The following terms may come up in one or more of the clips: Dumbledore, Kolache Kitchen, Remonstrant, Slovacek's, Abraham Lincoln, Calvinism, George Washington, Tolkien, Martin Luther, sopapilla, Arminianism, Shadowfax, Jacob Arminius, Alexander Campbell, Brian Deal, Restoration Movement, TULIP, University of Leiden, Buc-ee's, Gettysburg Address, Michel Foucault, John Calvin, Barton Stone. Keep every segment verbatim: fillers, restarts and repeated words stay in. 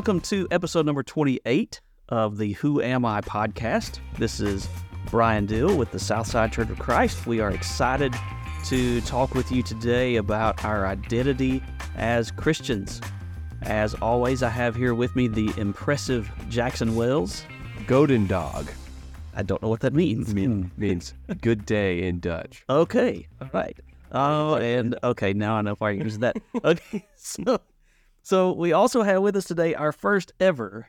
Welcome to episode number twenty-eight of the Who Am I podcast. This is Brian Deal with the Southside Church of Christ. We are excited to talk with you today about our identity as Christians. As always, I have here with me the impressive Jackson Wells. Golden dog. I don't know what that means. Mean, means good day in Dutch. Okay. All right. Oh, and okay. Now I know why you use that. Okay. So, so we also have with us today our first ever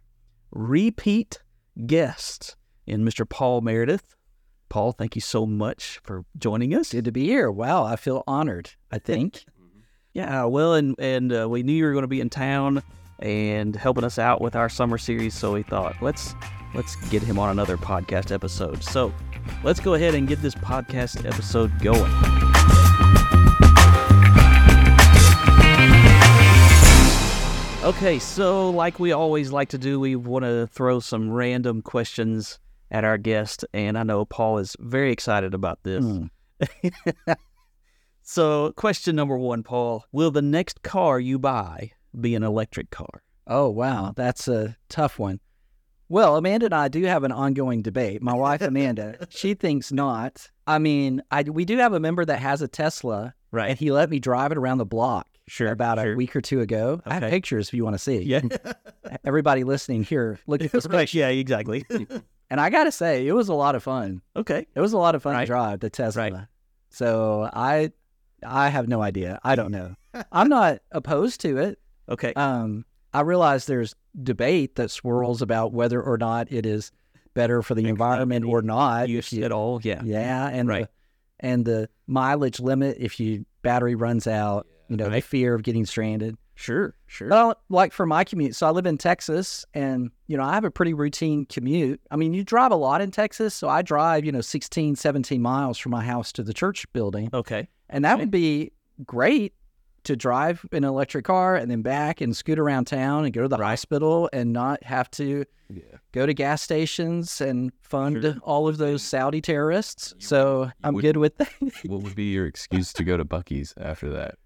repeat guest in Mister Paul Meredith. Paul, thank you so much for joining us. Good to be here. Wow. I feel honored, I think. Yeah. Well, and, and uh, we knew you were going to be in town and helping us out with our summer series. So we thought, let's Let's get him on another podcast episode. So let's go ahead and get this podcast episode going. Okay, so like we always like to do, we want to throw some random questions at our guest, and I know Paul is very excited about this. Mm. So question number one, Paul, will the next car you buy be an electric car? Oh, wow, that's a tough one. Well, Amanda and I do have an ongoing debate. My wife, Amanda, she thinks not. I mean, I, we do have a member that has a Tesla, right? And he let me drive it around the block sure, about sure. a week or two ago. Okay. I have pictures if you want to see. Yeah. Everybody listening here, look at this right, picture. Yeah, exactly. And I got to say, it was a lot of fun. Okay. It was a lot of fun right. to drive the Tesla. Right. So I I have no idea. I don't know. I'm not opposed to it. Okay. Um, I realize there's debate that swirls about whether or not it is better for the environment or not. Use at all, yeah, yeah, and right. the, and the mileage limit if your battery runs out, you know, right. the fear of getting stranded. Sure, sure. But I, like for my commute, so I live in Texas, and you know, I have a pretty routine commute. I mean, you drive a lot in Texas, so I drive, you know, sixteen, seventeen miles from my house to the church building. Okay, and that right. would be great to drive an electric car and then back and scoot around town and go to the right. hospital and not have to yeah. go to gas stations and fund sure. all of those Saudi terrorists. You, so you I'm would, good with that. What would be your excuse to go to Buc-ee's after that?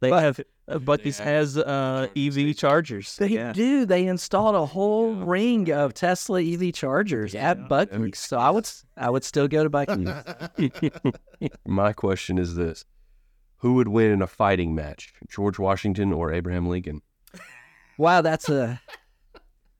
They but, have uh, Buc-ee's they have has uh, E V chargers. They yeah. do. They installed a whole yeah. ring of Tesla E V chargers yeah. at Buc-ee's. So I would I would still go to Buc-ee's. My question is this. Who would win in a fighting match, George Washington or Abraham Lincoln? Wow, that's a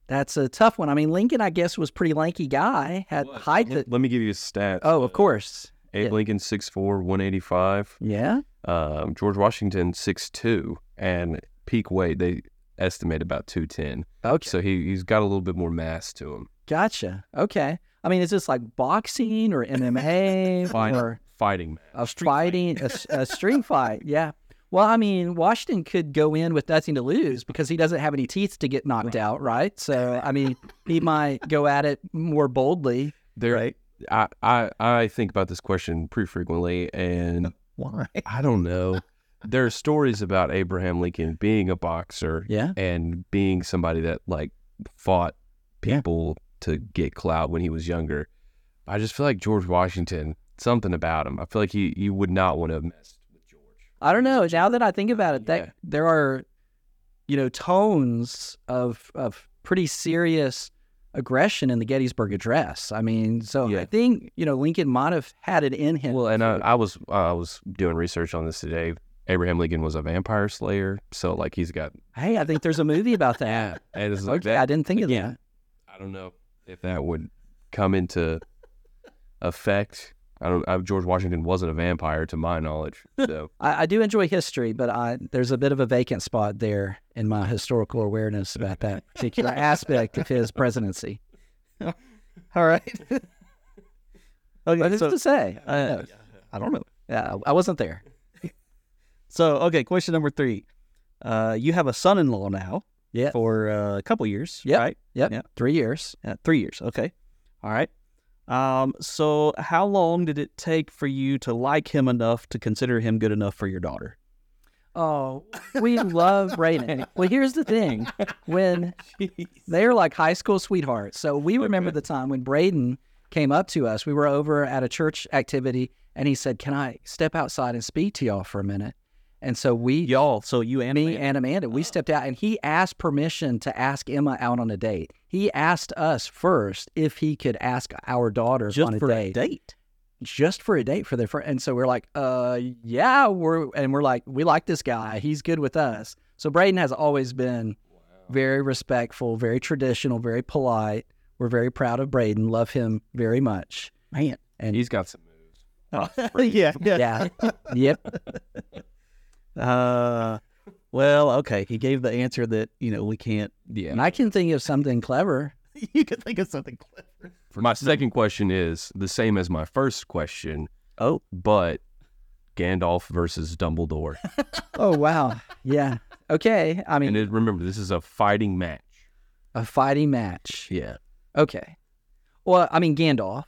that's a tough one. I mean, Lincoln, I guess, was a pretty lanky guy, had well, height. Let, that... let me give you a stat. Oh, of course. Abe yeah. Lincoln, six foot four, one eighty-five. Yeah. Um, George Washington, six foot two, and peak weight, they estimate about two ten. Okay. So he, he's got a little bit more mass to him. Gotcha. Okay. I mean, is this like boxing or M M A? Fine. Or... Fighting, man. A street fighting, fight. a, a street fight, yeah. Well, I mean, Washington could go in with nothing to lose because he doesn't have any teeth to get knocked right. out, right? So, I mean, he might go at it more boldly. There, right? I, I, I think about this question pretty frequently, and why? I don't know. There are stories about Abraham Lincoln being a boxer yeah. and being somebody that, like, fought people yeah. to get clout when he was younger. I just feel like George Washington... Something about him. I feel like you, you would not want to mess with George. I don't know. Now that I think about it, that yeah. there are, you know, tones of of pretty serious aggression in the Gettysburg Address. I mean, so yeah. I think, you know, Lincoln might have had it in him. Well, and I, I was uh, I was doing research on this today. Abraham Lincoln was a vampire slayer, so like he's got. Hey, I think there's a movie about that. And it's like okay, that. I didn't think of yeah. that. I don't know if that would come into effect. I don't. I, George Washington wasn't a vampire, to my knowledge. So I, I do enjoy history, but I, there's a bit of a vacant spot there in my historical awareness about that particular aspect of his presidency. All right. Okay, but who's so, to say? Uh, uh, I don't know. Yeah, I wasn't there. So, okay, question number three. Uh, you have a son-in-law now. Yeah. For uh, a couple years. Yeah. Right. Yeah. Yep. Three years. Uh, three years. Okay. All right. Um, so how long did it take for you to like him enough to consider him good enough for your daughter? Oh, we love Raiden. Well, here's the thing. When Jeez. They're like high school sweethearts. So we remember okay. the time when Braden came up to us. We were over at a church activity and he said, "Can I step outside and speak to y'all for a minute?" And so we, y'all, so you and me Amanda. and Amanda, we oh. stepped out, and he asked permission to ask Emma out on a date. He asked us first if he could ask our daughters just on a for date. a date, just for a date for their friend. And so we're like, uh, yeah, we're and we're like, we like this guy. He's good with us. So Braden has always been wow. very respectful, very traditional, very polite. We're very proud of Braden. Love him very much, man. And he's got some moves. Oh, yeah, yeah, yeah. Yep. Uh, well, okay. He gave the answer that, you know, we can't. Yeah. And I can think of something clever. You can think of something clever. My second question is the same as my first question. Oh. But Gandalf versus Dumbledore. Oh, wow. Yeah. Okay. I mean. And remember, this is a fighting match. A fighting match. Yeah. Okay. Well, I mean, Gandalf,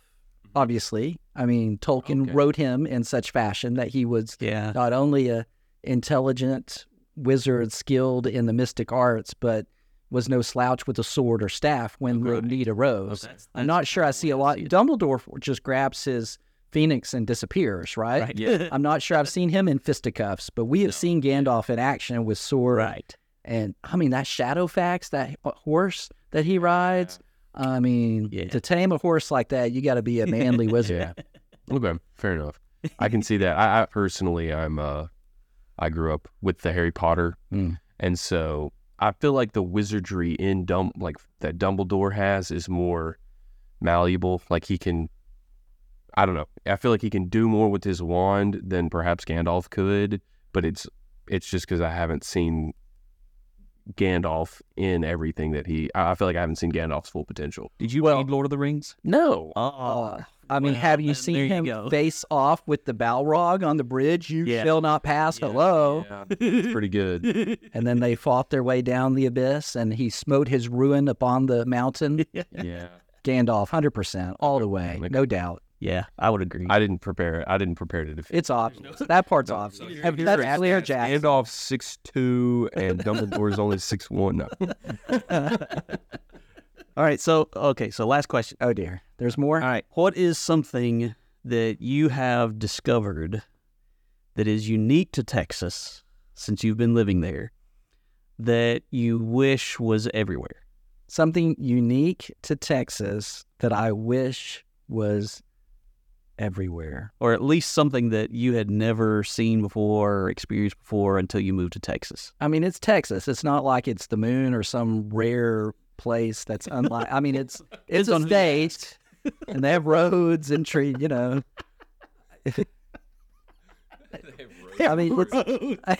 obviously. I mean, Tolkien okay. wrote him in such fashion that he was yeah. not only a intelligent wizard skilled in the mystic arts, but was no slouch with a sword or staff when okay. need arose. Okay. I'm not sure I see a lot. See Dumbledore just grabs his phoenix and disappears, right? right. Yeah. I'm not sure I've seen him in fisticuffs, but we have no. seen Gandalf in action with sword. Right. And, I mean, that Shadowfax, that horse that he rides, yeah. I mean, yeah. to tame a horse like that, you got to be a manly wizard. Yeah. Okay, fair enough. I can see that. I, I personally, I'm... Uh, I grew up with the Harry Potter, mm. and so I feel like the wizardry in Dum like that Dumbledore has is more malleable. Like he can, I don't know. I feel like he can do more with his wand than perhaps Gandalf could. But it's it's just because I haven't seen Gandalf in everything that he. I feel like I haven't seen Gandalf's full potential. Did you well, read Lord of the Rings? No. Uh-uh. Uh. I mean, well, have you seen you him go. face off with the Balrog on the bridge? You yeah. shall not pass. Yeah, hello. Yeah. It's pretty good. And then they fought their way down the abyss, and he smote his ruin upon the mountain. Yeah. Gandalf, one hundred percent, all the way, like, no doubt. Yeah, I would agree. I didn't prepare. I didn't prepare to defeat. It's obvious. No, that part's no, obvious. No, you're, you're That's Blair Jackson. Gandalf's six two, and Dumbledore's only six one. No. All right, so, okay, so last question. Oh, dear. There's more? All right. What is something that you have discovered that is unique to Texas since you've been living there that you wish was everywhere? Something unique to Texas that I wish was everywhere. Or at least something that you had never seen before or experienced before until you moved to Texas. I mean, it's Texas. It's not like it's the moon or some rare place that's unlike. I mean, it's it's, it's a state, and they have roads and trees. You know, they have I mean,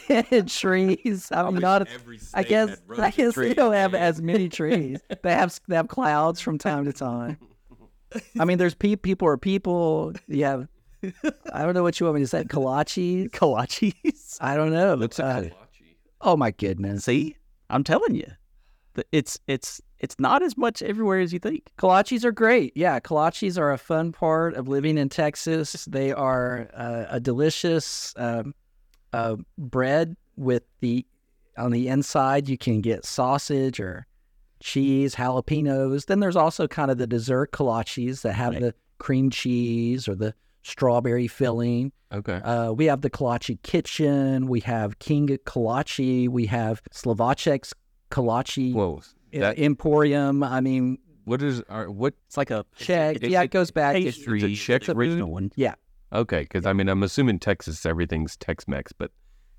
it's trees. I mean, not. Every state I guess. I guess they don't have as many trees. They have they have clouds from time to time. I mean, there's pe- people are people. You have. I don't know what you want me to say. Kolaches. Kolaches. I don't know. Looks uh, like Kolache. Oh my goodness! See, I'm telling you. It's it's it's not as much everywhere as you think. Kolaches are great. Yeah, kolaches are a fun part of living in Texas. They are uh, a delicious um, uh, bread with the on the inside you can get sausage or cheese, jalapenos. Then there's also kind of the dessert kolaches that have right. the cream cheese or the strawberry filling. Okay. Uh, we have the Kolache Kitchen. We have King Kolache. We have Slovacek's. Kolache Whoa, that, Emporium. I mean, what is our, what? It's like a Czech. It's, yeah, it goes back. History. It's a Czech original one. Yeah. Okay, because yeah. I mean, I'm assuming Texas everything's Tex-Mex, but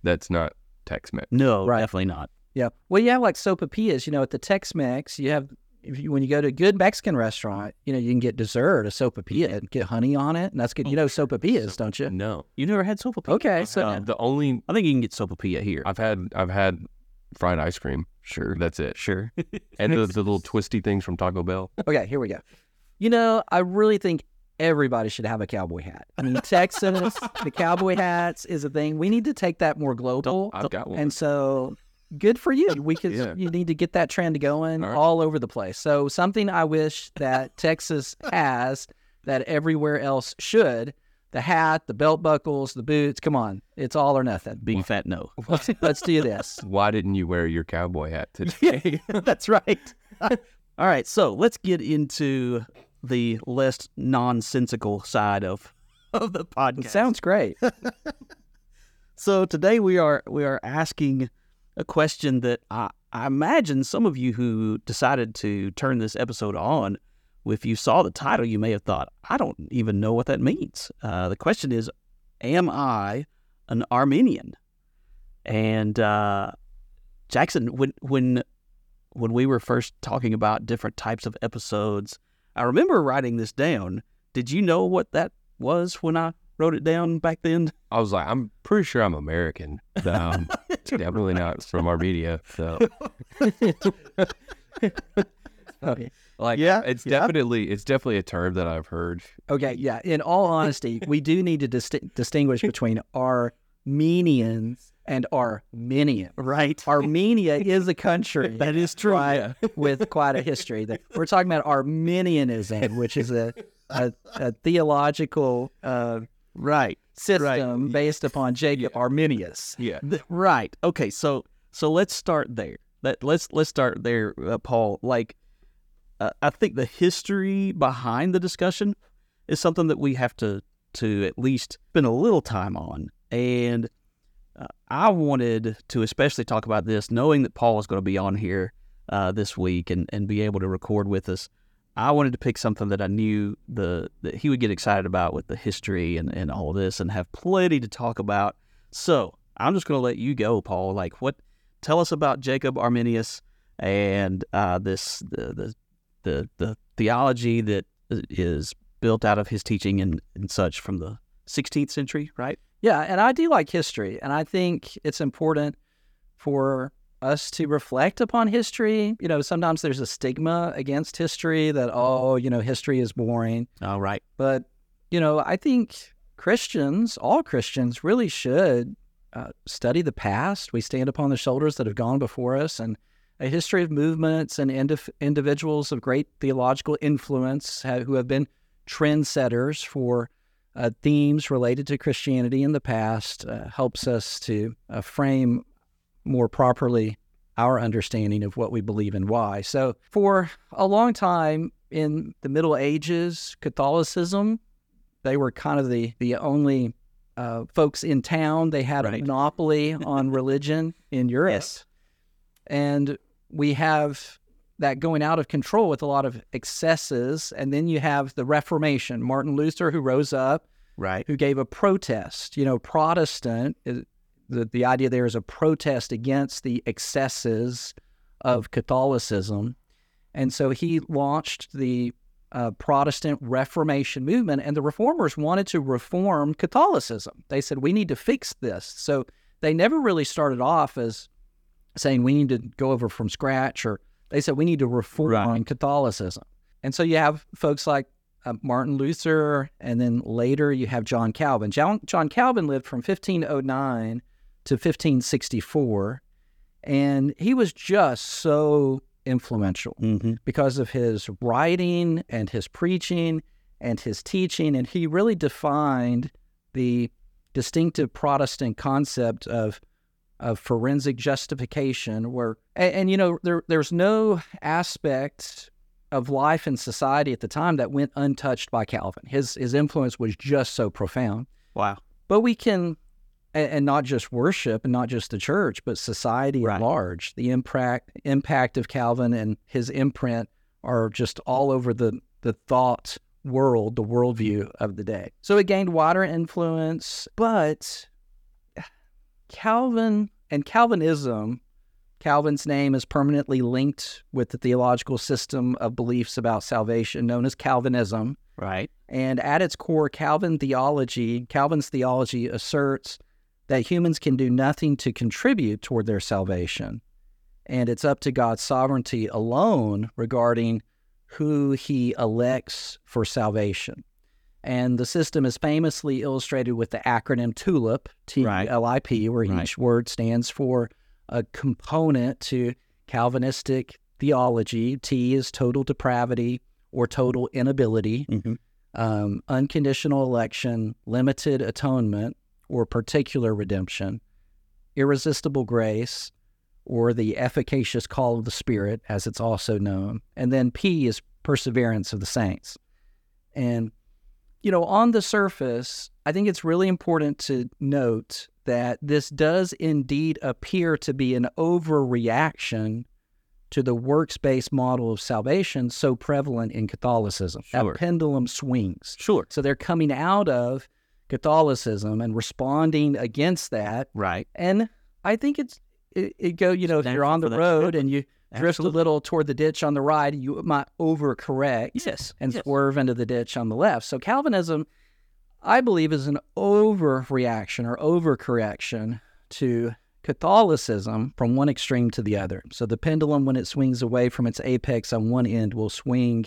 that's not Tex-Mex. No, right. Definitely not. Yeah. Well, yeah, like sopapillas. You know, at the Tex-Mex, you have if you, when you go to a good Mexican restaurant, you know, you can get dessert a sopapilla and get honey on it, and that's good. Oh, you know, sopapillas, so, don't you? No, you never had sopapilla. Okay, I've so had, the only I think you can get sopapilla here. I've had I've had fried ice cream. Sure. That's it. Sure. And the, the little twisty things from Taco Bell. Okay, here we go. You know, I really think everybody should have a cowboy hat. I mean, Texas, the cowboy hats is a thing. We need to take that more global. Don't, I've got one. And so, good for you. We could, yeah. You need to get that trend going all, right. all over the place. So, something I wish that Texas has that everywhere else should. The hat, the belt buckles, the boots. Come on. It's all or nothing. Big fat no. Let's do this. Why didn't you wear your cowboy hat today? Yeah, that's right. All right. So let's get into the less nonsensical side of, of the podcast. It sounds great. So today we are we are asking a question that I, I imagine some of you who decided to turn this episode on, if you saw the title, you may have thought, I don't even know what that means. Uh, the question is, am I an Arminian? And uh, Jackson, when when when we were first talking about different types of episodes, I remember writing this down. Did you know what that was when I wrote it down back then? I was like, I'm pretty sure I'm American. Um, definitely not from Armenia. So, like, yeah, it's yeah. definitely it's definitely a term that I've heard. Okay, yeah. In all honesty, we do need to dis- distinguish between Armenians and Arminians. Right. Armenia is a country. That is true. Right, yeah. With quite a history. We're talking about Arminianism, which is a a, a theological uh, right system right. based upon Jacob yeah. Arminius. Yeah. The, right. Okay. So so let's start there. Let, let's let's start there, uh, Paul. Like, uh, I think the history behind the discussion is something that we have to to at least spend a little time on. And uh, I wanted to especially talk about this, knowing that Paul is going to be on here uh, this week and, and be able to record with us. I wanted to pick something that I knew the that he would get excited about with the history and, and all this, and have plenty to talk about. So I'm just going to let you go, Paul. Like, what? Tell us about Jacob Arminius and uh, this the, the the the theology that is built out of his teaching and, and such from the sixteenth century, right? Yeah, and I do like history, and I think it's important for us to reflect upon history. You know, sometimes there's a stigma against history that, oh, you know, history is boring. All right. But, you know, I think Christians, all Christians, really should uh, study the past. We stand upon the shoulders that have gone before us, and a history of movements and indif- individuals of great theological influence have, who have been trendsetters for Uh, themes related to Christianity in the past uh, helps us to uh, frame more properly our understanding of what we believe and why. So for a long time in the Middle Ages, Catholicism, they were kind of the, the only uh, folks in town. They had right. a monopoly on religion in Europe. Yes. And we have that going out of control with a lot of excesses. And then you have the Reformation, Martin Luther, who rose up, right, who gave a protest. You know, Protestant, the, the idea there is a protest against the excesses of Catholicism. And so he launched the uh, Protestant Reformation movement, and the reformers wanted to reform Catholicism. They said, we need to fix this. So they never really started off as saying we need to go over from scratch, or they said, we need to reform right. Catholicism. And so you have folks like uh, Martin Luther, and then later you have John Calvin. John, John Calvin lived from fifteen oh nine to fifteen sixty-four, and he was just so influential mm-hmm. because of his writing and his preaching and his teaching, and he really defined the distinctive Protestant concept of of forensic justification, where, and, and you know, there there's no aspect of life and society at the time that went untouched by Calvin. His his influence was just so profound. Wow. But we can, and, and not just worship and not just the church, but society right. at large. The impact, impact of Calvin and his imprint are just all over the, the thought world, the worldview of the day. So it gained wider influence, but Calvin and Calvinism, Calvin's name is permanently linked with the theological system of beliefs about salvation known as Calvinism. Right. And at its core, Calvin theology, Calvin's theology asserts that humans can do nothing to contribute toward their salvation, and it's up to God's sovereignty alone regarding who he elects for salvation. And the system is famously illustrated with the acronym TULIP, T U L I P, where right. each word stands for a component to Calvinistic theology. T is total depravity or total inability, mm-hmm. um, unconditional election, limited atonement or particular redemption, irresistible grace, or the efficacious call of the Spirit, as it's also known. And then P is perseverance of the saints. And you know, on the surface, I think it's really important to note that this does indeed appear to be an overreaction to the works-based model of salvation so prevalent in Catholicism. Sure. That pendulum swings. Sure. So they're coming out of Catholicism and responding against that. Right. And I think it's, it, it go, you know, it's if you're on the road and you Absolutely. drift a little toward the ditch on the right, you might overcorrect yes. and yes. swerve into the ditch on the left. So Calvinism, I believe, is an overreaction or overcorrection to Catholicism from one extreme to the other. So the pendulum, when it swings away from its apex on one end, will swing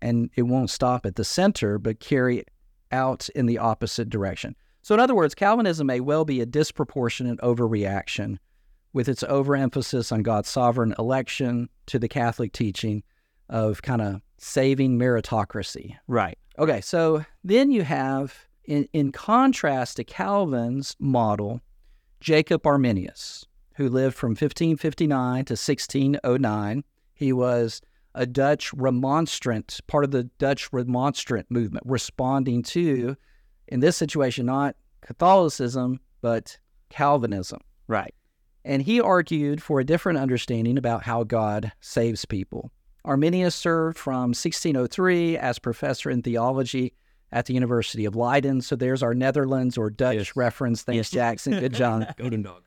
and it won't stop at the center, but carry out in the opposite direction. So in other words, Calvinism may well be a disproportionate overreaction with its overemphasis on God's sovereign election to the Catholic teaching of kind of saving meritocracy. Right. Okay, so then you have, in, in contrast to Calvin's model, Jacob Arminius, who lived from fifteen fifty-nine to sixteen oh nine. He was a Dutch remonstrant, part of the Dutch remonstrant movement, responding to, in this situation, not Catholicism, but Calvinism. Right. And he argued for a different understanding about how God saves people. Arminius served from sixteen oh three as professor in theology at the University of Leiden. So there's our Netherlands or Dutch yes. reference. Thanks, yes. Jackson. Good job. Golden dog.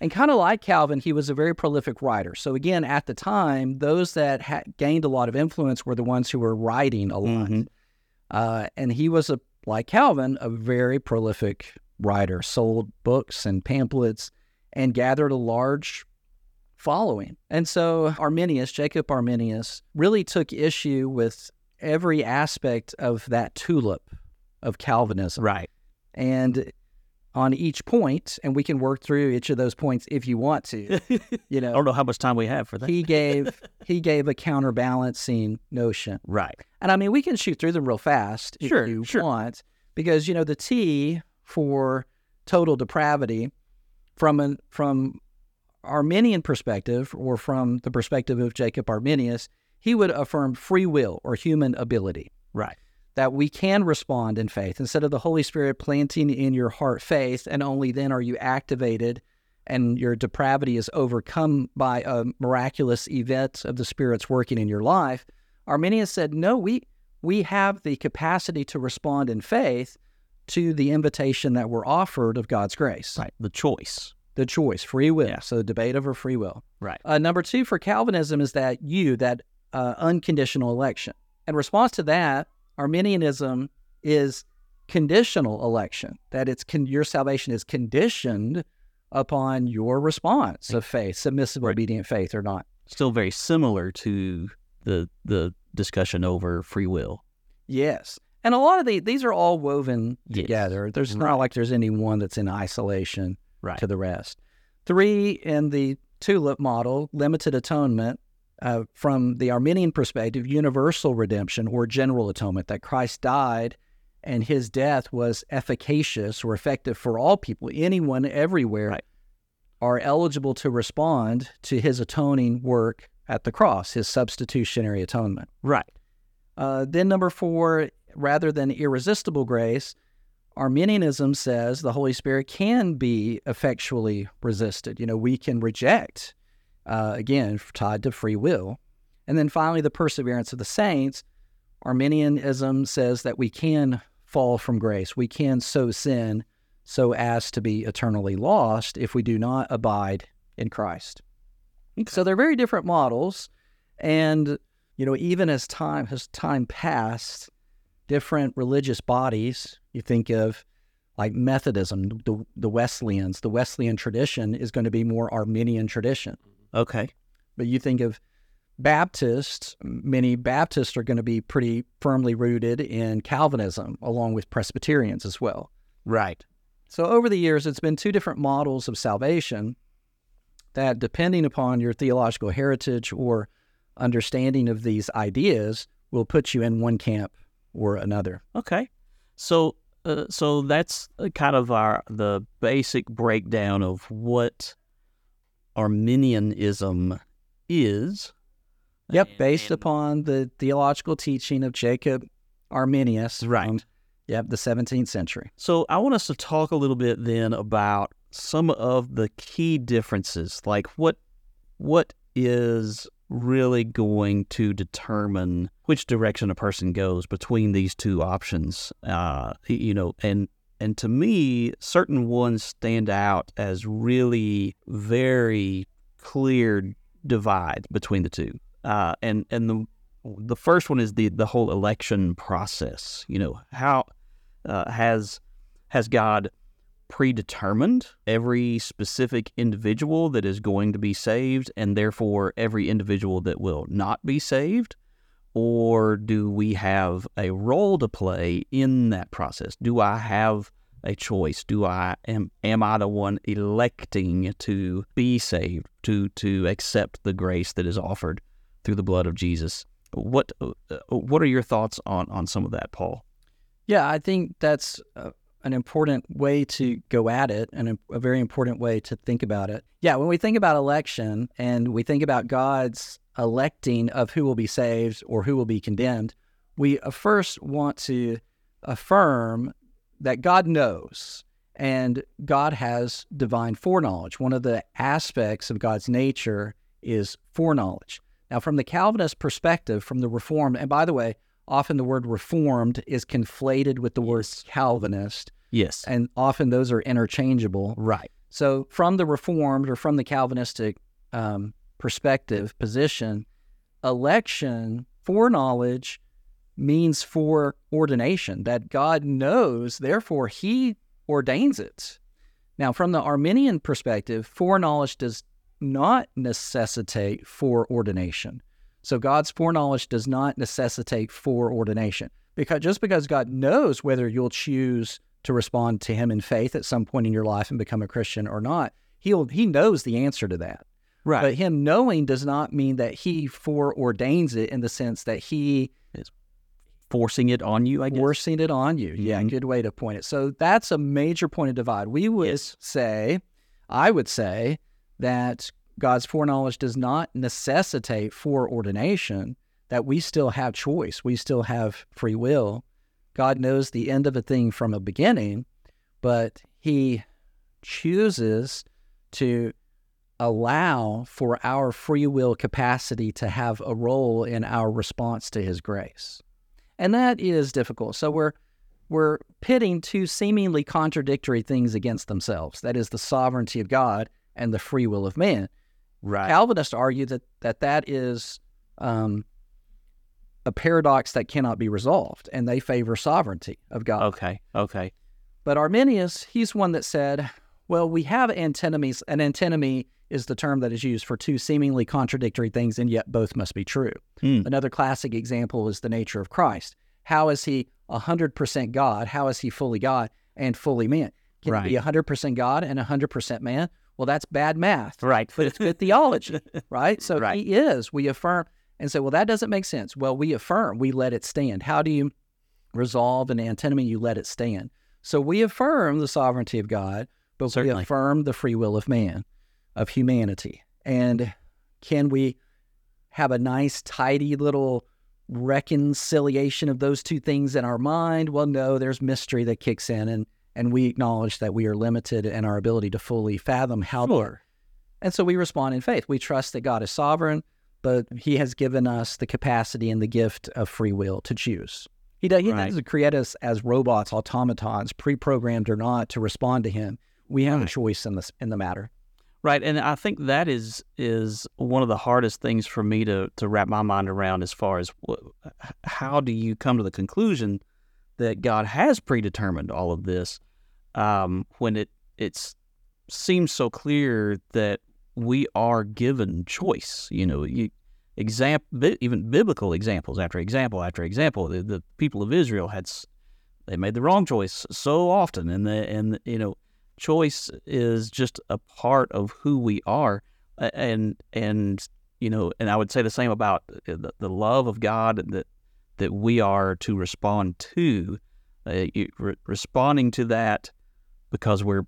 And kind of like Calvin, he was a very prolific writer. So again, at the time, those that ha- gained a lot of influence were the ones who were writing a lot. Mm-hmm. Uh, and he was, a, like Calvin, a very prolific writer, sold books and pamphlets and gathered a large following. And so Arminius, Jacob Arminius, really took issue with every aspect of that tulip of Calvinism. Right. And on each point, and we can work through each of those points if you want to, you know. I don't know how much time we have for that. he gave he gave a counterbalancing notion. Right. And I mean, we can shoot through them real fast if sure, you sure. want, because, you know, the T for total depravity from an from Arminian perspective, or from the perspective of Jacob Arminius, he would affirm free will or human ability. Right. That we can respond in faith instead of the Holy Spirit planting in your heart faith, and only then are you activated and your depravity is overcome by a miraculous event of the Spirit's working in your life. Arminius said, no, we we have the capacity to respond in faith to the invitation that we're offered of God's grace. Right. The choice. The choice, free will. Yeah. So debate over free will. Right. Uh, number two for Calvinism is that you, that uh, unconditional election. In response to that, Arminianism is conditional election, that it's con- your salvation is conditioned upon your response of faith, submissive, right. obedient faith or not. Still very similar to the the discussion over free will. Yes. And a lot of the, these are all woven yes. together. There's right. not like there's any one that's in isolation. Right. To the rest. Three, in the TULIP model, limited atonement, uh, from the Arminian perspective, universal redemption or general atonement, that Christ died and his death was efficacious or effective for all people. Anyone, everywhere, right. are eligible to respond to his atoning work at the cross, his substitutionary atonement. Right. Uh, then number four, rather than irresistible grace, Arminianism says the Holy Spirit can be effectually resisted. You know, we can reject, uh, again, tied to free will. And then finally, the perseverance of the saints. Arminianism says that we can fall from grace. We can so sin so as to be eternally lost if we do not abide in Christ. Okay. So they're very different models. And, you know, even as time has time passed, different religious bodies, you think of like Methodism, the, the Wesleyans, the Wesleyan tradition is going to be more Arminian tradition. Okay. But you think of Baptists, many Baptists are going to be pretty firmly rooted in Calvinism, along with Presbyterians as well. Right. So over the years, it's been two different models of salvation that, depending upon your theological heritage or understanding of these ideas, will put you in one camp or another. Okay. So uh, so that's kind of our the basic breakdown of what Arminianism is. Yep, and, based and, upon the theological teaching of Jacob Arminius. Right. From, yep, the seventeenth century. So I want us to talk a little bit then about some of the key differences, like what what is really going to determine which direction a person goes between these two options, uh, you know, and and to me, certain ones stand out as really very clear divide between the two. Uh, and and the the first one is the, the whole election process. You know, how uh, has has God predetermined every specific individual that is going to be saved, and therefore every individual that will not be saved? Or do we have a role to play in that process? Do I have a choice? Do I am am I the one electing to be saved, to to accept the grace that is offered through the blood of Jesus? What what are your thoughts on on some of that, Paul? Yeah, I think that's uh... an important way to go at it, and a very important way to think about it. Yeah, when we think about election and we think about God's electing of who will be saved or who will be condemned, we first want to affirm that God knows and God has divine foreknowledge. One of the aspects of God's nature is foreknowledge. Now, from the Calvinist perspective, from the Reformed, and by the way, often the word Reformed is conflated with the word Calvinist. Yes. And often those are interchangeable. Right. So from the Reformed or from the Calvinistic um, perspective, position, election, foreknowledge means foreordination, that God knows, therefore he ordains it. Now, from the Arminian perspective, foreknowledge does not necessitate foreordination. So God's foreknowledge does not necessitate foreordination, because just because God knows whether you'll choose to respond to him in faith at some point in your life and become a Christian or not, he'll, he knows the answer to that. Right. But him knowing does not mean that he foreordains it in the sense that he is forcing it on you, I guess. Forcing it on you. Mm-hmm. Yeah, good way to point it. So that's a major point of divide. We would yes. say, I would say that God's foreknowledge does not necessitate foreordination, that we still have choice. We still have free will. God knows the end of a thing from a beginning, but he chooses to allow for our free will capacity to have a role in our response to his grace. And that is difficult. So we're we're pitting two seemingly contradictory things against themselves. That is the sovereignty of God and the free will of man. Right. Calvinists argue that that, that is um, a paradox that cannot be resolved, and they favor sovereignty of God. Okay, okay. But Arminius, he's one that said, well, we have antinomies. An antinomy is the term that is used for two seemingly contradictory things, and yet both must be true. Mm. Another classic example is the nature of Christ. How is he one hundred percent God? How is he fully God and fully man? Can right. he be one hundred percent God and one hundred percent man? Well, that's bad math. Right. But it's good theology, right? So right. he is. We affirm and say, well, that doesn't make sense. Well, we affirm. We let it stand. How do you resolve an antinomy? You let it stand. So we affirm the sovereignty of God, but Certainly. we affirm the free will of man, of humanity. And can we have a nice, tidy little reconciliation of those two things in our mind? Well, no, there's mystery that kicks in, and And we acknowledge that we are limited in our ability to fully fathom how. Sure. And so we respond in faith. We trust that God is sovereign, but he has given us the capacity and the gift of free will to choose. He, does, he right. doesn't create us as robots, automatons, pre-programmed or not, to respond to him. We have right. a choice in, this, in the matter. Right, and I think that is is one of the hardest things for me to, to wrap my mind around, as far as how do you come to the conclusion that God has predetermined all of this, um, when it it's seems so clear that we are given choice. You know, you, example, even biblical examples after example after example. The, the people of Israel had they made the wrong choice so often, and the, and you know, choice is just a part of who we are, and and you know, and I would say the same about the, the love of God that. that we are to respond to, uh, re- responding to that because we're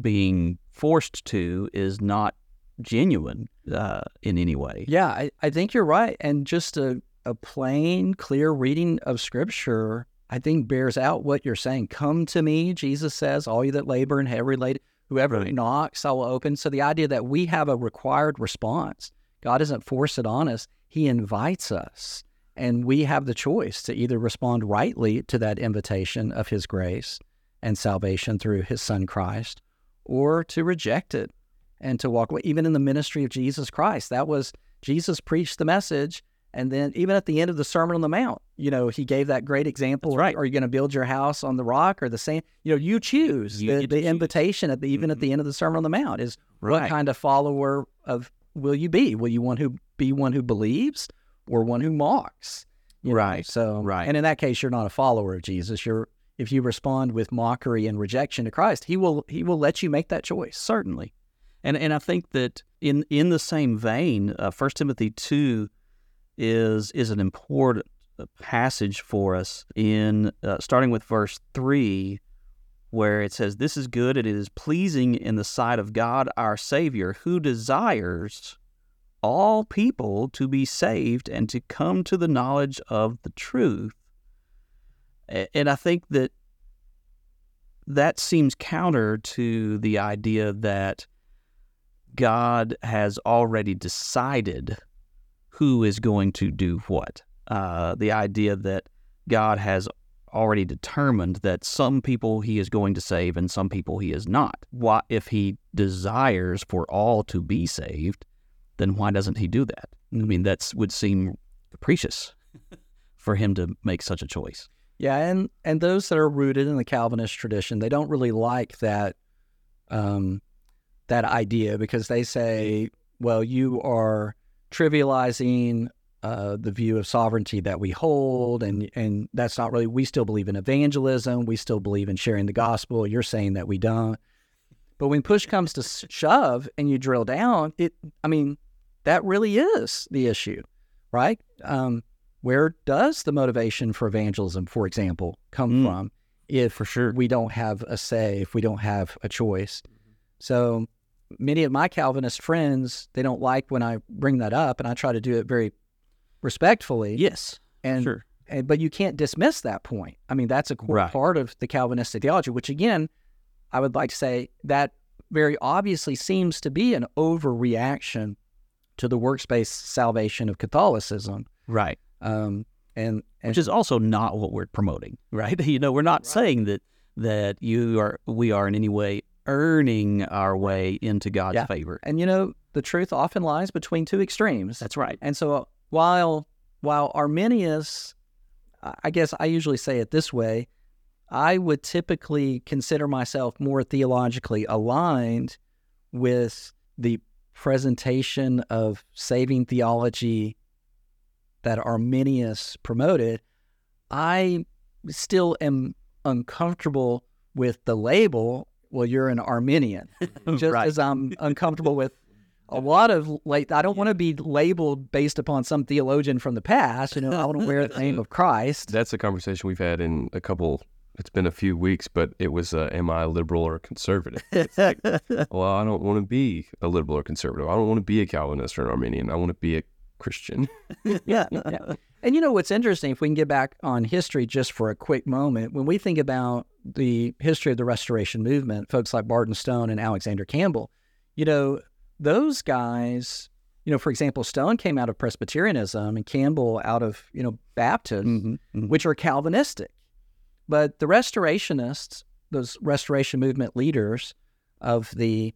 being forced to is not genuine uh, in any way. Yeah, I, I think you're right. And just a, a plain, clear reading of Scripture, I think, bears out what you're saying. Come to me, Jesus says, all you that labor and heavy laden, whoever right. knocks, I will open. So the idea that we have a required response, God doesn't force it on us. He invites us, and we have the choice to either respond rightly to that invitation of his grace and salvation through his son Christ, or to reject it and to walk away. Even in the ministry of Jesus Christ, that was, Jesus preached the message, and then even at the end of the Sermon on the Mount, you know, he gave that great example. That's right. Are you going to build your house on the rock or the sand? You know, you choose. You the the choose. Invitation, at the, even mm-hmm. at the end of the Sermon on the Mount, is right. what kind of follower of will you be? Will you one who be one who believes or one who mocks? Right. Know? So, right. And in that case, you're not a follower of Jesus. You're if you respond with mockery and rejection to Christ, he will he will let you make that choice, certainly. And and I think that in in the same vein, uh, First Timothy two is is an important passage for us, in uh, starting with verse three, where it says, "This is good, and it is pleasing in the sight of God our Savior, who desires all people to be saved and to come to the knowledge of the truth." And I think that that seems counter to the idea that God has already decided who is going to do what. Uh, the idea that God has already determined that some people he is going to save and some people he is not. Why, if he desires for all to be saved, then why doesn't he do that? I mean, that would seem capricious for him to make such a choice. Yeah, and, and those that are rooted in the Calvinist tradition, they don't really like that um, that idea, because they say, well, you are trivializing uh, the view of sovereignty that we hold, and and that's not really, we still believe in evangelism, we still believe in sharing the gospel, you're saying that we don't. But when push comes to shove and you drill down, it I mean, that really is the issue, right? Um, where does the motivation for evangelism, for example, come mm, from if for sure. we don't have a say, if we don't have a choice? Mm-hmm. So many of my Calvinist friends, they don't like when I bring that up, and I try to do it very respectfully. Yes, and, sure. And, but you can't dismiss that point. I mean, that's a core right. part of the Calvinistic theology, which again, I would like to say that very obviously seems to be an overreaction to the works-based salvation of Catholicism. Right. Um, and, and Which is also not what we're promoting, right? You know, we're not right. saying that that you are we are in any way earning our way into God's yeah. favor. And you know, the truth often lies between two extremes. That's right. And so uh, while while Arminius, I guess I usually say it this way, I would typically consider myself more theologically aligned with the presentation of saving theology that Arminius promoted. I still am uncomfortable with the label, well, you're an Arminian, just right. as I'm uncomfortable with a lot of late. I don't yeah. want to be labeled based upon some theologian from the past. You know, I want to wear the name of Christ. That's a conversation we've had in a couple. It's been a few weeks, but it was, uh, am I a liberal or a conservative? It's like, well, I don't want to be a liberal or conservative. I don't want to be a Calvinist or an Arminian. I want to be a Christian. yeah, yeah. And you know what's interesting, if we can get back on history just for a quick moment, when we think about the history of the Restoration Movement, folks like Barton Stone and Alexander Campbell, you know, those guys, you know, for example, Stone came out of Presbyterianism and Campbell out of, you know, Baptist, mm-hmm, mm-hmm. which are Calvinistic. But the Restorationists, those Restoration Movement leaders of the,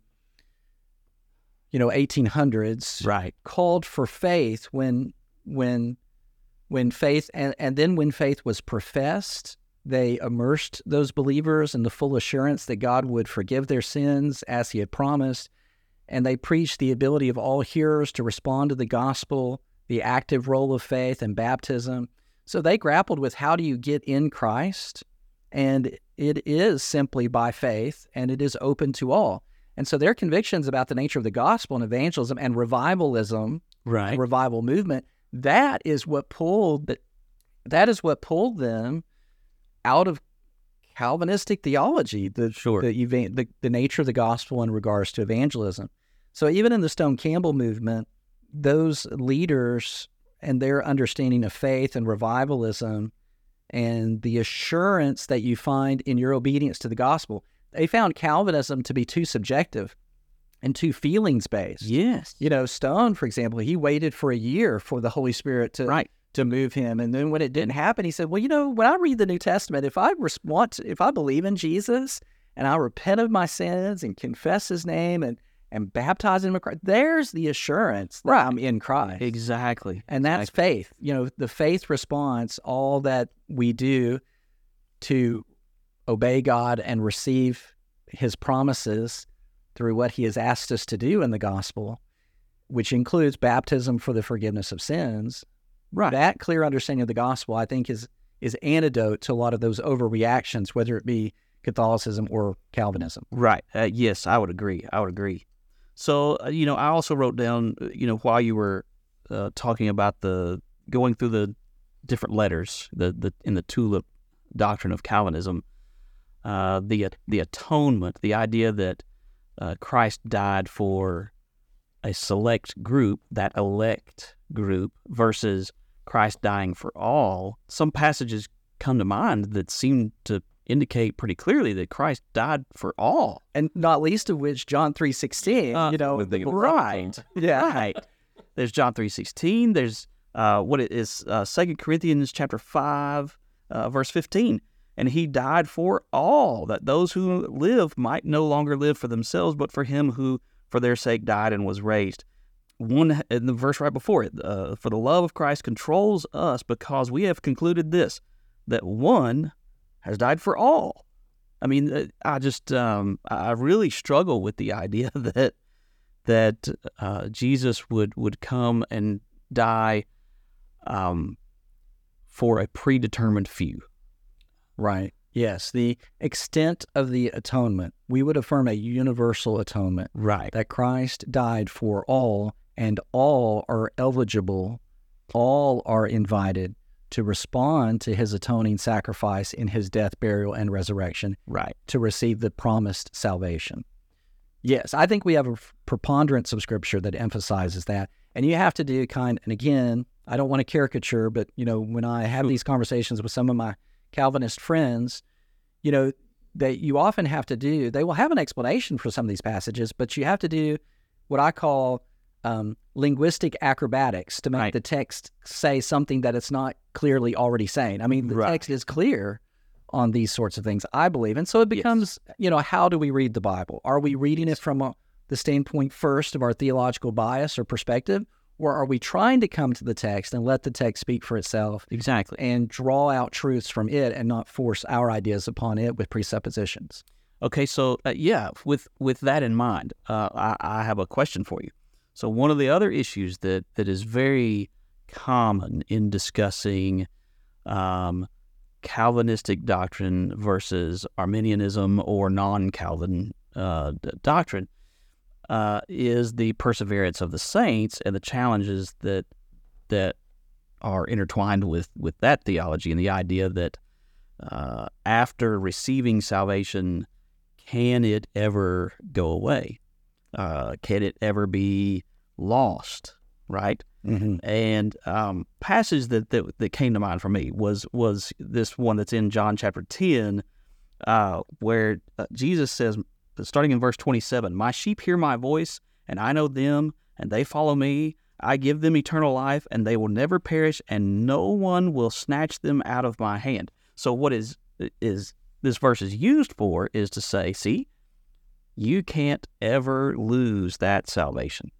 you know, eighteen hundreds, right. called for faith when when when faith and, and then when faith was professed, they immersed those believers in the full assurance that God would forgive their sins as he had promised, and they preached the ability of all hearers to respond to the gospel, the active role of faith and baptism. So they grappled with, how do you get in Christ? And it is simply by faith, and it is open to all. And so their convictions about the nature of the gospel and evangelism and revivalism, right. the revival movement, that is what pulled that, that is what pulled them out of Calvinistic theology, the, sure. the, the the nature of the gospel in regards to evangelism. So even in the Stone Campbell movement, those leaders and their understanding of faith and revivalism and the assurance that you find in your obedience to the gospel, they found Calvinism to be too subjective and too feelings-based. Yes. You know, Stone, for example, he waited for a year for the Holy Spirit to... Right. to move him. And then when it didn't happen, he said, well, you know, when I read the New Testament, if I want to, if I believe in Jesus and I repent of my sins and confess his name and, and baptize him in Christ, there's the assurance that right. I'm in Christ. Exactly. And that's exactly. faith. You know, the faith response, all that we do to obey God and receive his promises through what he has asked us to do in the gospel, which includes baptism for the forgiveness of sins. Right. That clear understanding of the gospel, I think, is is antidote to a lot of those overreactions, whether it be Catholicism or Calvinism. Right. Uh, yes, I would agree. I would agree. So, uh, you know, I also wrote down, you know, while you were uh, talking about the going through the different letters, the the in the TULIP doctrine of Calvinism, uh, the the atonement, the idea that uh, Christ died for a select group, that elect group, versus Christ dying for all. Some passages come to mind that seem to indicate pretty clearly that Christ died for all, and not least of which John three sixteen. Uh, you know, right? Yeah, right. There's John three sixteen. There's uh, what it is uh, Second Corinthians chapter five, uh, verse fifteen. And he died for all, that those who live might no longer live for themselves, but for him who for their sake died and was raised. One in the verse right before it, uh, for the love of Christ controls us, because we have concluded this, that one has died for all. I mean, I just um, I really struggle with the idea that that uh, Jesus would would come and die um, for a predetermined few. Right. Yes, the extent of the atonement. We would affirm a universal atonement. Right. That Christ died for all, and all are eligible, all are invited to respond to his atoning sacrifice in his death, burial, and resurrection. Right. To receive the promised salvation. Yes, I think we have a preponderance of Scripture that emphasizes that. And you have to do kind, and again, I don't want to caricature, but, you know, when I have these conversations with some of my Calvinist friends, you know, that you often have to do, they will have an explanation for some of these passages, but you have to do what I call um, linguistic acrobatics to make right. the text say something that it's not clearly already saying. I mean, the right. text is clear on these sorts of things, I believe. And so it becomes, yes. you know, how do we read the Bible? Are we reading yes. it from a, the standpoint first of our theological bias or perspective? Or are we trying to come to the text and let the text speak for itself? Exactly. And draw out truths from it and not force our ideas upon it with presuppositions. Okay, so uh, yeah, with, with that in mind, uh, I, I have a question for you. So one of the other issues that, that is very common in discussing um, Calvinistic doctrine versus Arminianism or non-Calvin uh, d- doctrine Uh, is the perseverance of the saints and the challenges that that are intertwined with, with that theology, and the idea that uh, after receiving salvation, can it ever go away? Uh, can it ever be lost? Right? Mm-hmm. And um, passage that, that that came to mind for me was was this one that's in John chapter ten, uh, where uh, Jesus says, starting in verse twenty-seven, my sheep hear my voice, and I know them, and they follow me. I give them eternal life, and they will never perish, and no one will snatch them out of my hand. So what is is this verse is used for is to say, see, you can't ever lose that salvation.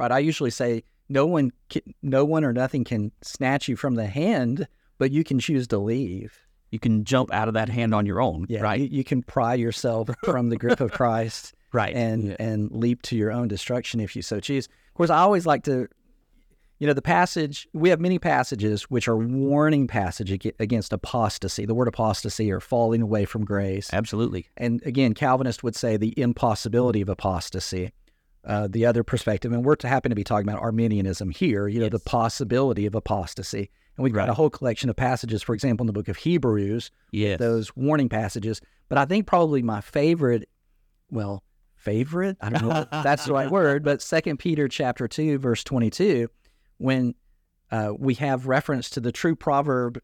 Right. I usually say no one, can, no one or nothing can snatch you from the hand, but you can choose to leave. You can jump out of that hand on your own, yeah, right? You, you can pry yourself from the grip of Christ right, and yeah. and leap to your own destruction if you so choose. Of course, I always like to, you know, the passage, we have many passages which are warning passages against apostasy, the word apostasy or falling away from grace. Absolutely. And again, Calvinists would say the impossibility of apostasy, uh, the other perspective, and we're to happen to be talking about Arminianism here, you know, yes. the possibility of apostasy. And we've got right. a whole collection of passages, for example, in the book of Hebrews, yes. those warning passages. But I think probably my favorite, well, favorite? I don't know if that's the right word, but Second Peter chapter two, verse twenty-two, when uh, we have reference to the true proverb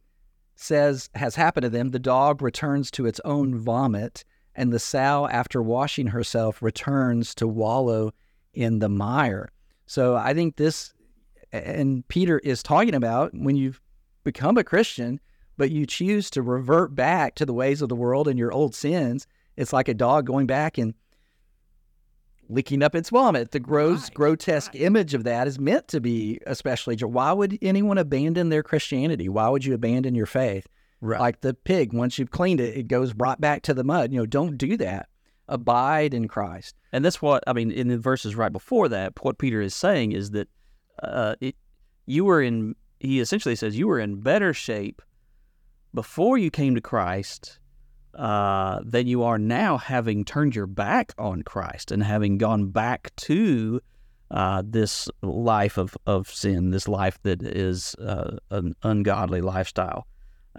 says, has happened to them, the dog returns to its own vomit, and the sow, after washing herself, returns to wallow in the mire. So I think this, and Peter is talking about when you've become a Christian, but you choose to revert back to the ways of the world and your old sins, it's like a dog going back and licking up its vomit. The gross, right, grotesque right. image of that is meant to be especially, why would anyone abandon their Christianity? Why would you abandon your faith? Right. Like the pig, once you've cleaned it, it goes brought back to the mud. You know, don't do that. Abide in Christ. And that's what, I mean, in the verses right before that, what Peter is saying is that uh, it, you were in, he essentially says, you were in better shape before you came to Christ uh, than you are now, having turned your back on Christ and having gone back to uh, this life of, of sin, this life that is uh, an ungodly lifestyle.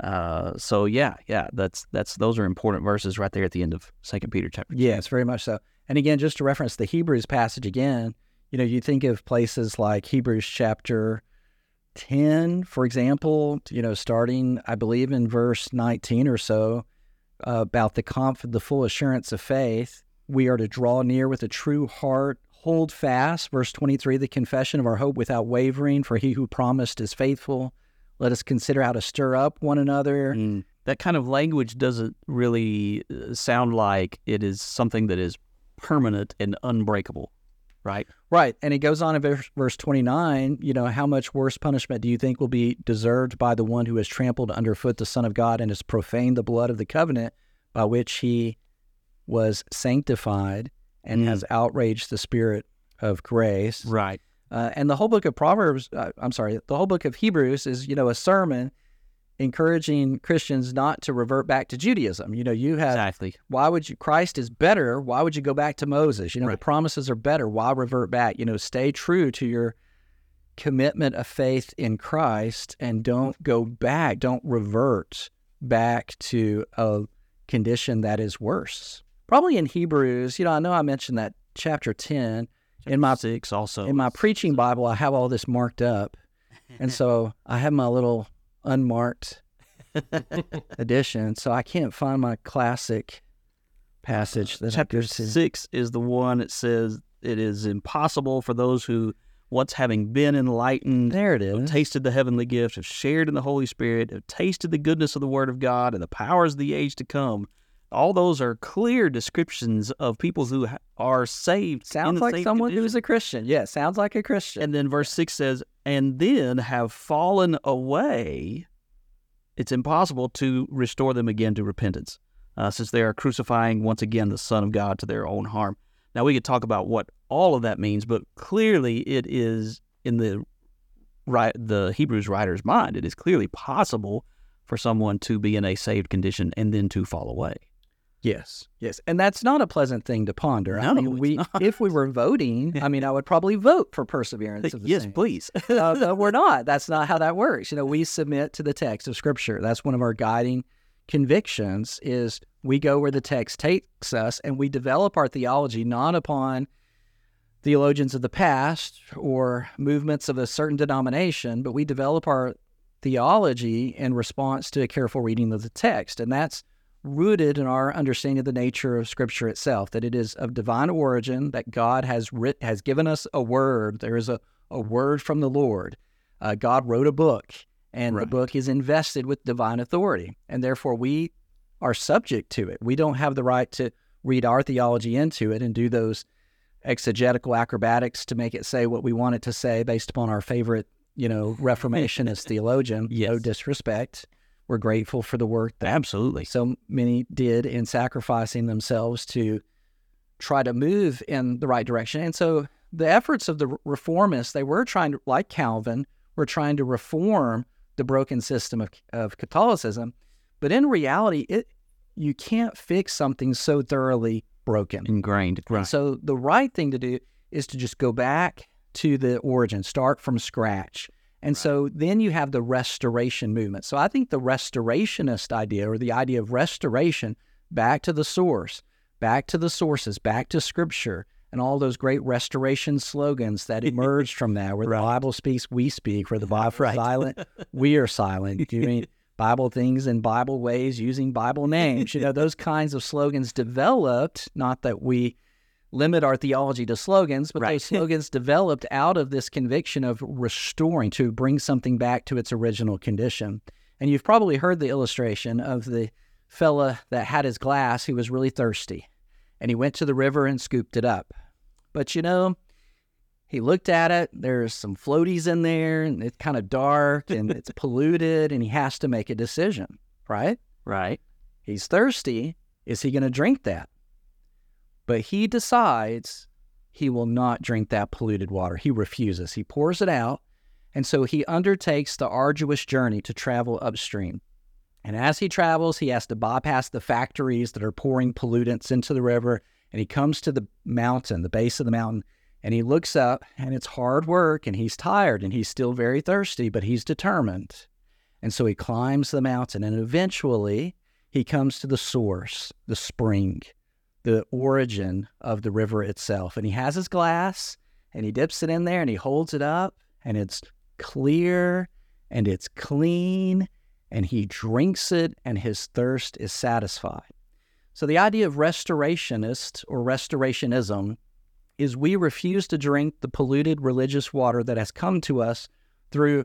Uh, so yeah, yeah, that's, that's, those are important verses right there at the end of Second Peter chapter two. Yes, very much so. And again, just to reference the Hebrews passage again, you know, you think of places like Hebrews chapter ten, for example, you know, starting, I believe, in verse nineteen or so, uh, about the conf- the full assurance of faith. We are to draw near with a true heart, hold fast, verse twenty-three, the confession of our hope without wavering, for he who promised is faithful. Let us consider how to stir up one another. Mm. That kind of language doesn't really sound like it is something that is permanent and unbreakable, right? Right. And it goes on in verse, verse twenty-nine, you know, how much worse punishment do you think will be deserved by the one who has trampled underfoot the Son of God and has profaned the blood of the covenant by which he was sanctified and mm. has outraged the Spirit of grace? Right. Uh, and the whole book of Proverbs, uh, I'm sorry, the whole book of Hebrews is, you know, a sermon encouraging Christians not to revert back to Judaism. You know, you have, exactly. why would you, Christ is better, why would you go back to Moses? You know, right. the promises are better, why revert back? You know, stay true to your commitment of faith in Christ and don't go back, don't revert back to a condition that is worse. Probably in Hebrews, you know, I know I mentioned that chapter ten, In my six also in my preaching Bible, I have all this marked up, and so I have my little unmarked edition. So I can't find my classic passage. That Chapter six is the one that says it is impossible for those who, once having been enlightened, there it is, have tasted the heavenly gift, have shared in the Holy Spirit, have tasted the goodness of the Word of God and the powers of the age to come. All those are clear descriptions of people who are saved. Sounds like someone who is a Christian. Yeah, sounds like a Christian. And then verse six says, and then have fallen away. It's impossible to restore them again to repentance, uh, since they are crucifying once again the Son of God to their own harm. Now, we could talk about what all of that means, but clearly it is in the, the Hebrews writer's mind, it is clearly possible for someone to be in a saved condition and then to fall away. Yes, yes. And that's not a pleasant thing to ponder. No, I mean, we, if we were voting, I mean, I would probably vote for perseverance of the Yes, saints. Please. uh, no, we're not. That's not how that works. You know, we submit to the text of Scripture. That's one of our guiding convictions is we go where the text takes us, and we develop our theology not upon theologians of the past or movements of a certain denomination, but we develop our theology in response to a careful reading of the text. And that's rooted in our understanding of the nature of Scripture itself, that it is of divine origin, that God has writ- has given us a word. There is a, a word from the Lord. Uh, God wrote a book, and right. the book is invested with divine authority, and therefore we are subject to it. We don't have the right to read our theology into it and do those exegetical acrobatics to make it say what we want it to say based upon our favorite, you know, Reformationist theologian. Yes. No disrespect. We're grateful for the work that absolutely so many did in sacrificing themselves to try to move in the right direction. And so the efforts of the reformists, they were trying to, like Calvin, were trying to reform the broken system of, of Catholicism. But in reality, it you can't fix something so thoroughly broken. Ingrained. Right. And so the right thing to do is to just go back to the origin, start from scratch. And right. so then you have the restoration movement. So I think the restorationist idea, or the idea of restoration back to the source, back to the sources, back to Scripture, and all those great restoration slogans that emerged from that, where right. the Bible speaks, we speak, where the Bible right. is silent, we are silent, doing Bible things in Bible ways, using Bible names. You know, those kinds of slogans developed, not that we limit our theology to slogans, but right. those slogans developed out of this conviction of restoring, to bring something back to its original condition. And you've probably heard the illustration of the fella that had his glass who was really thirsty, and he went to the river and scooped it up. But, you know, he looked at it, there's some floaties in there, and it's kind of dark, and it's polluted, and he has to make a decision, right? Right. He's thirsty. Is he going to drink that? But he decides he will not drink that polluted water. He refuses. He pours it out. And so he undertakes the arduous journey to travel upstream. And as he travels, he has to bypass the factories that are pouring pollutants into the river. And he comes to the mountain, the base of the mountain, and he looks up, and it's hard work, and he's tired, and he's still very thirsty, but he's determined. And so he climbs the mountain, and eventually he comes to the source, the spring, the origin of the river itself. And he has his glass, and he dips it in there, and he holds it up, and it's clear, and it's clean, and he drinks it, and his thirst is satisfied. So the idea of restorationist or restorationism is we refuse to drink the polluted religious water that has come to us through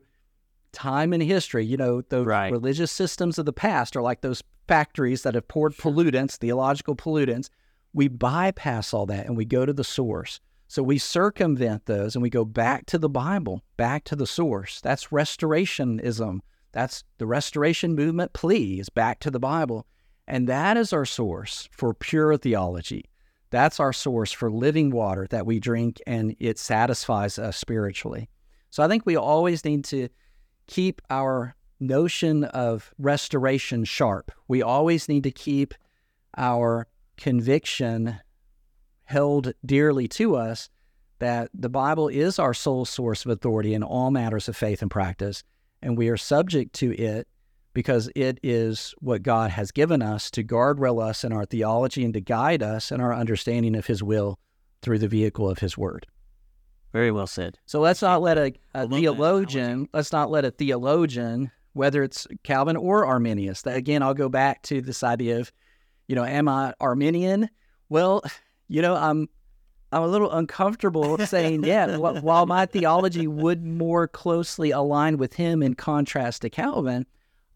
time and history. You know, the right. religious systems of the past are like those factories that have poured pollutants, theological pollutants. We bypass all that, and we go to the source. So we circumvent those, and we go back to the Bible, back to the source. That's restorationism. That's the Restoration Movement plea, is back to the Bible. And that is our source for pure theology. That's our source for living water that we drink, and it satisfies us spiritually. So I think we always need to keep our notion of restoration sharp. We always need to keep our conviction held dearly to us that the Bible is our sole source of authority in all matters of faith and practice, and we are subject to it because it is what God has given us to guardrail us in our theology and to guide us in our understanding of His will through the vehicle of His Word. Very well said. So let's not let a, a theologian, let's not let a theologian, whether it's Calvin or Arminius, that again, I'll go back to this idea of, you know, am I Arminian? Well, you know, I'm I'm a little uncomfortable saying, yeah, while my theology would more closely align with him in contrast to Calvin,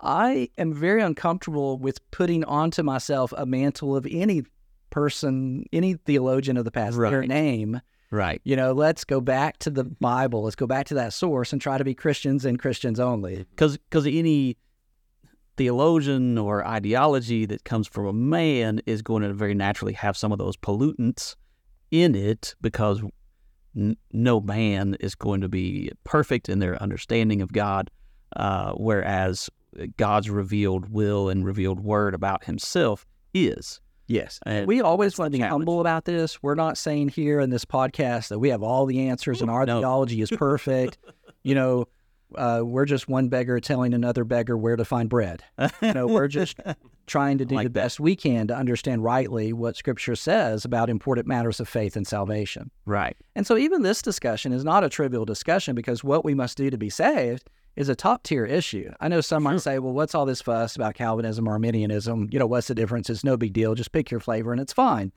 I am very uncomfortable with putting onto myself a mantle of any person, any theologian of the past, right. their name. Right. You know, let's go back to the Bible. Let's go back to that source and try to be Christians and Christians only. Because any theologian or ideology that comes from a man is going to very naturally have some of those pollutants in it, because n- no man is going to be perfect in their understanding of God, uh, whereas God's revealed will and revealed word about Himself is. Yes. And we always want to be humble about this. We're not saying here in this podcast that we have all the answers and our no. theology is perfect. You know, uh, we're just one beggar telling another beggar where to find bread. You know, we're just trying to do like the best that. we can to understand rightly what Scripture says about important matters of faith and salvation. Right. And so even this discussion is not a trivial discussion, because what we must do to be saved is a top-tier issue. I know some sure. might say, well, what's all this fuss about Calvinism, Arminianism? You know, what's the difference? It's no big deal. Just pick your flavor and it's fine.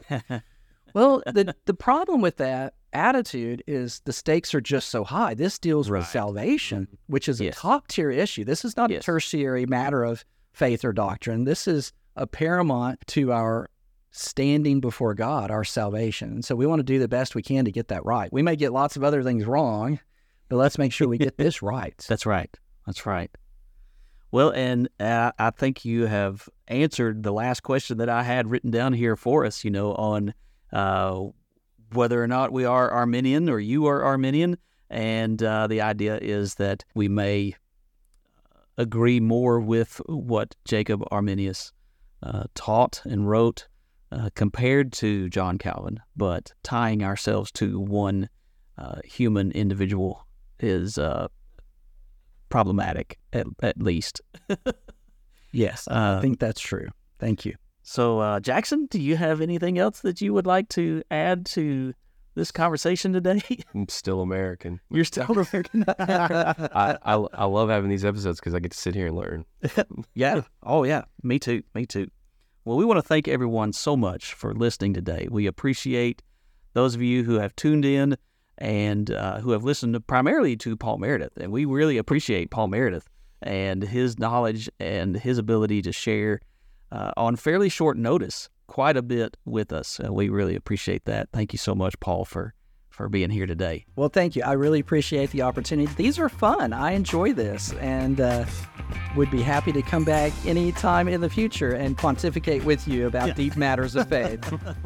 Well, the the problem with that attitude is the stakes are just so high. This deals right. with salvation, which is yes. a top-tier issue. This is not yes. a tertiary matter of faith or doctrine. This is a paramount to our standing before God, our salvation. And so we want to do the best we can to get that right. We may get lots of other things wrong, but let's make sure we get this right. That's right. That's right. Well, and uh, I think you have answered the last question that I had written down here for us, you know, on uh, whether or not we are Arminian or you are Arminian. And uh, the idea is that we may agree more with what Jacob Arminius uh, taught and wrote uh, compared to John Calvin, but tying ourselves to one uh, human individual is uh, problematic, at, at least. Yes, I uh, think that's true. Thank you. So, uh, Jackson, do you have anything else that you would like to add to this conversation today? I'm still American. You're still American? I, I, I love having these episodes because I get to sit here and learn. Yeah. Oh, yeah. Me too. Me too. Well, we want to thank everyone so much for listening today. We appreciate those of you who have tuned in and uh, who have listened to, primarily to Paul Meredith. And we really appreciate Paul Meredith and his knowledge and his ability to share uh, on fairly short notice quite a bit with us. And we really appreciate that. Thank you so much, Paul, for, for being here today. Well, thank you. I really appreciate the opportunity. These are fun. I enjoy this and uh, would be happy to come back anytime in the future and pontificate with you about yeah. deep matters of faith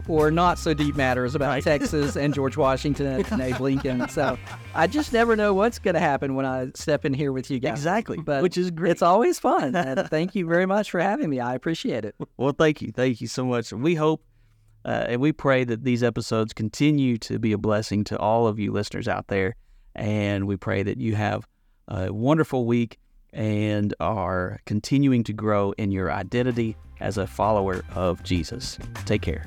or not so deep matters about right. Texas and George Washington and Abe Lincoln. So I just never know what's going to happen when I step in here with you guys. Exactly. But which is great. It's always fun. And thank you very much for having me. I appreciate it. Well, thank you. Thank you so much. We hope Uh, and we pray that these episodes continue to be a blessing to all of you listeners out there. And we pray that you have a wonderful week and are continuing to grow in your identity as a follower of Jesus. Take care.